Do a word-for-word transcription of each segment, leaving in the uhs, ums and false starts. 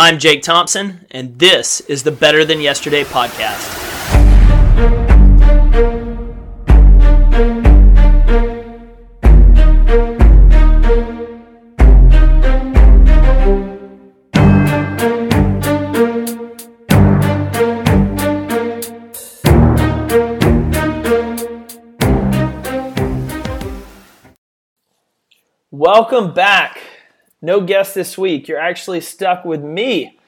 I'm Jake Thompson, and this is the Better Than Yesterday podcast. Welcome back. No guest this week. You're actually stuck with me.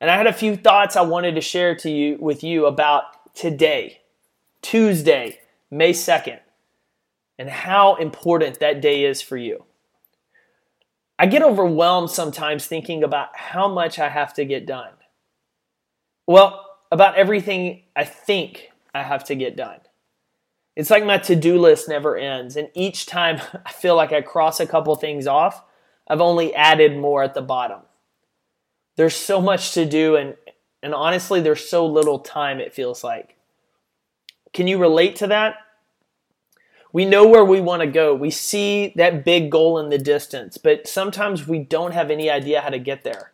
And I had a few thoughts I wanted to share to you with you about today, Tuesday, May second, and how important that day is for you. I get overwhelmed sometimes thinking about how much I have to get done. Well, about everything I think I have to get done. It's like my to-do list never ends, and each time I feel like I cross a couple things off, I've only added more at the bottom. There's so much to do, and, and honestly, there's so little time, it feels like. Can you relate to that? We know where we want to go. We see that big goal in the distance, but sometimes we don't have any idea how to get there.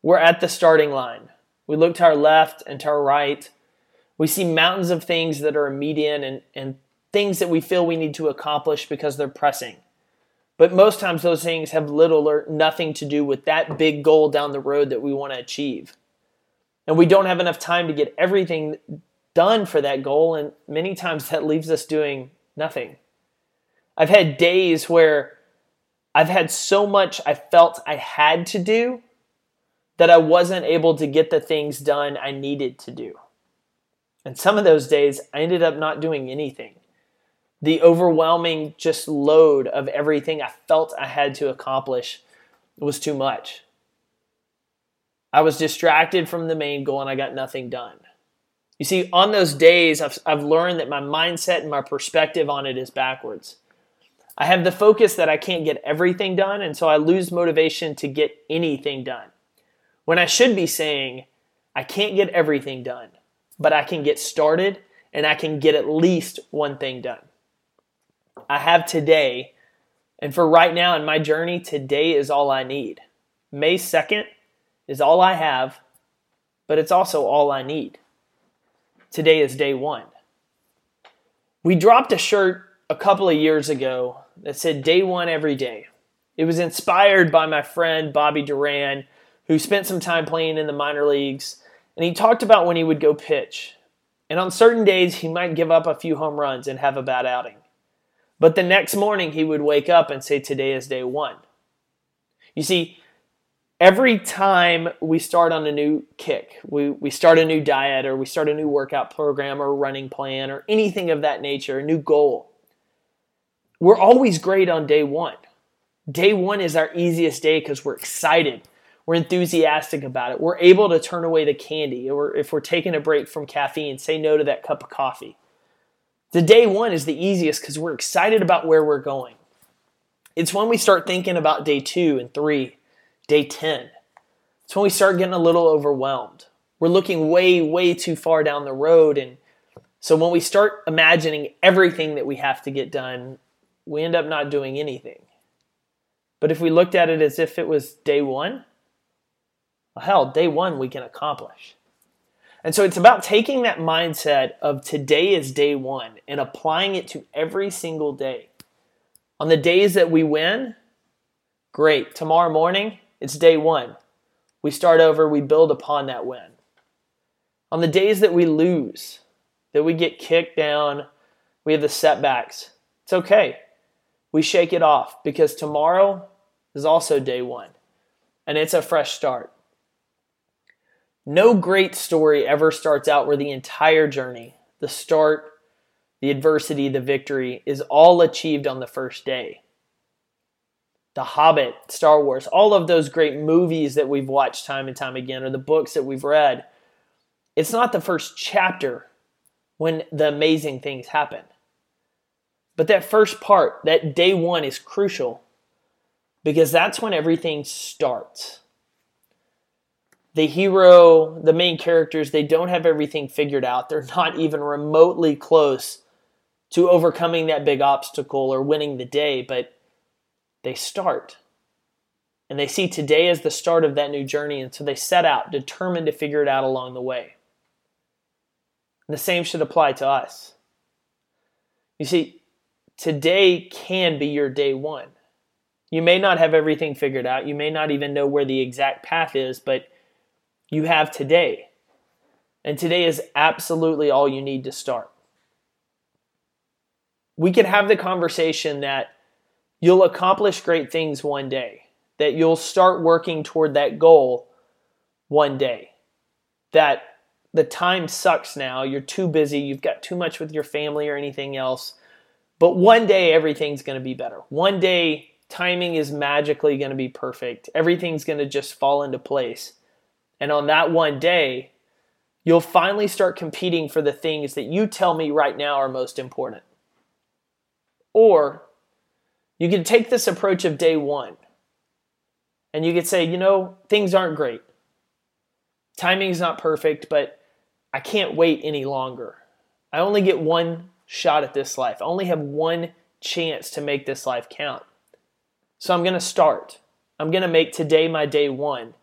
We're at the starting line. We look to our left and to our right. We see mountains of things that are immediate and, and things that we feel we need to accomplish because they're pressing. But most times those things have little or nothing to do with that big goal down the road that we want to achieve. And we don't have enough time to get everything done for that goal, and many times that leaves us doing nothing. I've had days where I've had so much I felt I had to do that I wasn't able to get the things done I needed to do. And some of those days, I ended up not doing anything. The overwhelming just load of everything I felt I had to accomplish was too much. I was distracted from the main goal and I got nothing done. You see, on those days, I've, I've learned that my mindset and my perspective on it is backwards. I have the focus that I can't get everything done, and so I lose motivation to get anything done. When I should be saying, I can't get everything done, but I can get started and I can get at least one thing done. I have today, and for right now in my journey, today is all I need. May second is all I have, but it's also all I need. Today is day one. We dropped a shirt a couple of years ago that said day one every day. It was inspired by my friend Bobby Duran, who spent some time playing in the minor leagues. And he talked about when he would go pitch. And on certain days, he might give up a few home runs and have a bad outing. But the next morning, he would wake up and say, today is day one. You see, every time we start on a new kick, we, we start a new diet or we start a new workout program or running plan or anything of that nature, a new goal, we're always great on day one. Day one is our easiest day because we're excited. We're enthusiastic about it. We're able to turn away the candy, or if we're taking a break from caffeine, say no to that cup of coffee. The day one is the easiest because we're excited about where we're going. It's when we start thinking about day two and three, day ten. It's when we start getting a little overwhelmed. We're looking way, way too far down the road. And so when we start imagining everything that we have to get done, we end up not doing anything. But if we looked at it as if it was day one, hell, day one we can accomplish. And so it's about taking that mindset of today is day one and applying it to every single day. On the days that we win, great. Tomorrow morning, it's day one. We start over, we build upon that win. On the days that we lose, that we get kicked down, we have the setbacks, it's okay. We shake it off because tomorrow is also day one and it's a fresh start. No great story ever starts out where the entire journey, the start, the adversity, the victory, is all achieved on the first day. The Hobbit, Star Wars, all of those great movies that we've watched time and time again, or the books that we've read, it's not the first chapter when the amazing things happen. But that first part, that day one, is crucial because that's when everything starts. The hero, the main characters, they don't have everything figured out. They're not even remotely close to overcoming that big obstacle or winning the day, but they start. and they see today as the start of that new journey, and so they set out, determined to figure it out along the way. And the same should apply to us. You see, today can be your day one. You may not have everything figured out. You may not even know where the exact path is, but you have today. And today is absolutely all you need to start. We can have the conversation that you'll accomplish great things one day, that you'll start working toward that goal one day, that the time sucks now, you're too busy, you've got too much with your family or anything else, but one day everything's going to be better. One day timing is magically going to be perfect. Everything's going to just fall into place. And on that one day, you'll finally start competing for the things that you tell me right now are most important. Or you can take this approach of day one and you could say, you know, things aren't great. Timing's not perfect, but I can't wait any longer. I only get one shot at this life. I only have one chance to make this life count. So I'm going to start. I'm going to make today my day one.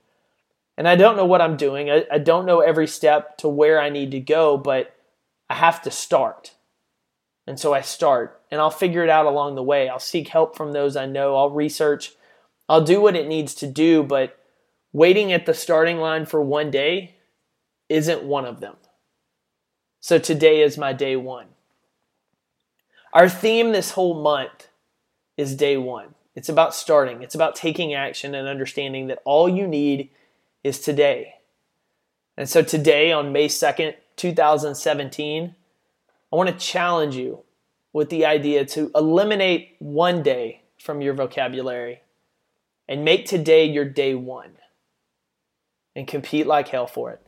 And I don't know what I'm doing. I, I don't know every step to where I need to go, but I have to start. And so I start, and I'll figure it out along the way. I'll seek help from those I know. I'll research. I'll do what it needs to do, but waiting at the starting line for one day isn't one of them. So today is my day one. Our theme this whole month is day one. It's about starting. It's about taking action and understanding that all you need is today. And so today, on May second, two thousand seventeen, I want to challenge you with the idea to eliminate one day from your vocabulary and make today your day one and compete like hell for it.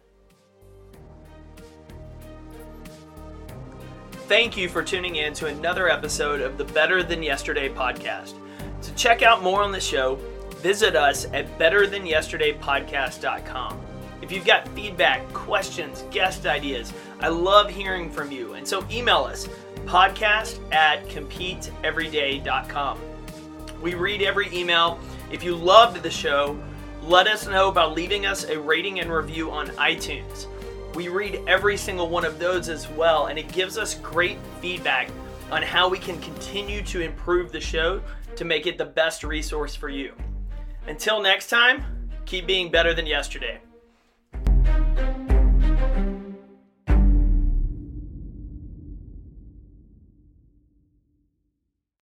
Thank you for tuning in to another episode of the Better Than Yesterday podcast. To check out more on the show, visit us at better than yesterday podcast dot com. If you've got feedback, questions, guest ideas, I love hearing from you. And so email us, podcast at compete everyday dot com. We read every email. If you loved the show, let us know by leaving us a rating and review on iTunes. We read every single one of those as well, and it gives us great feedback on how we can continue to improve the show to make it the best resource for you. Until next time, keep being better than yesterday.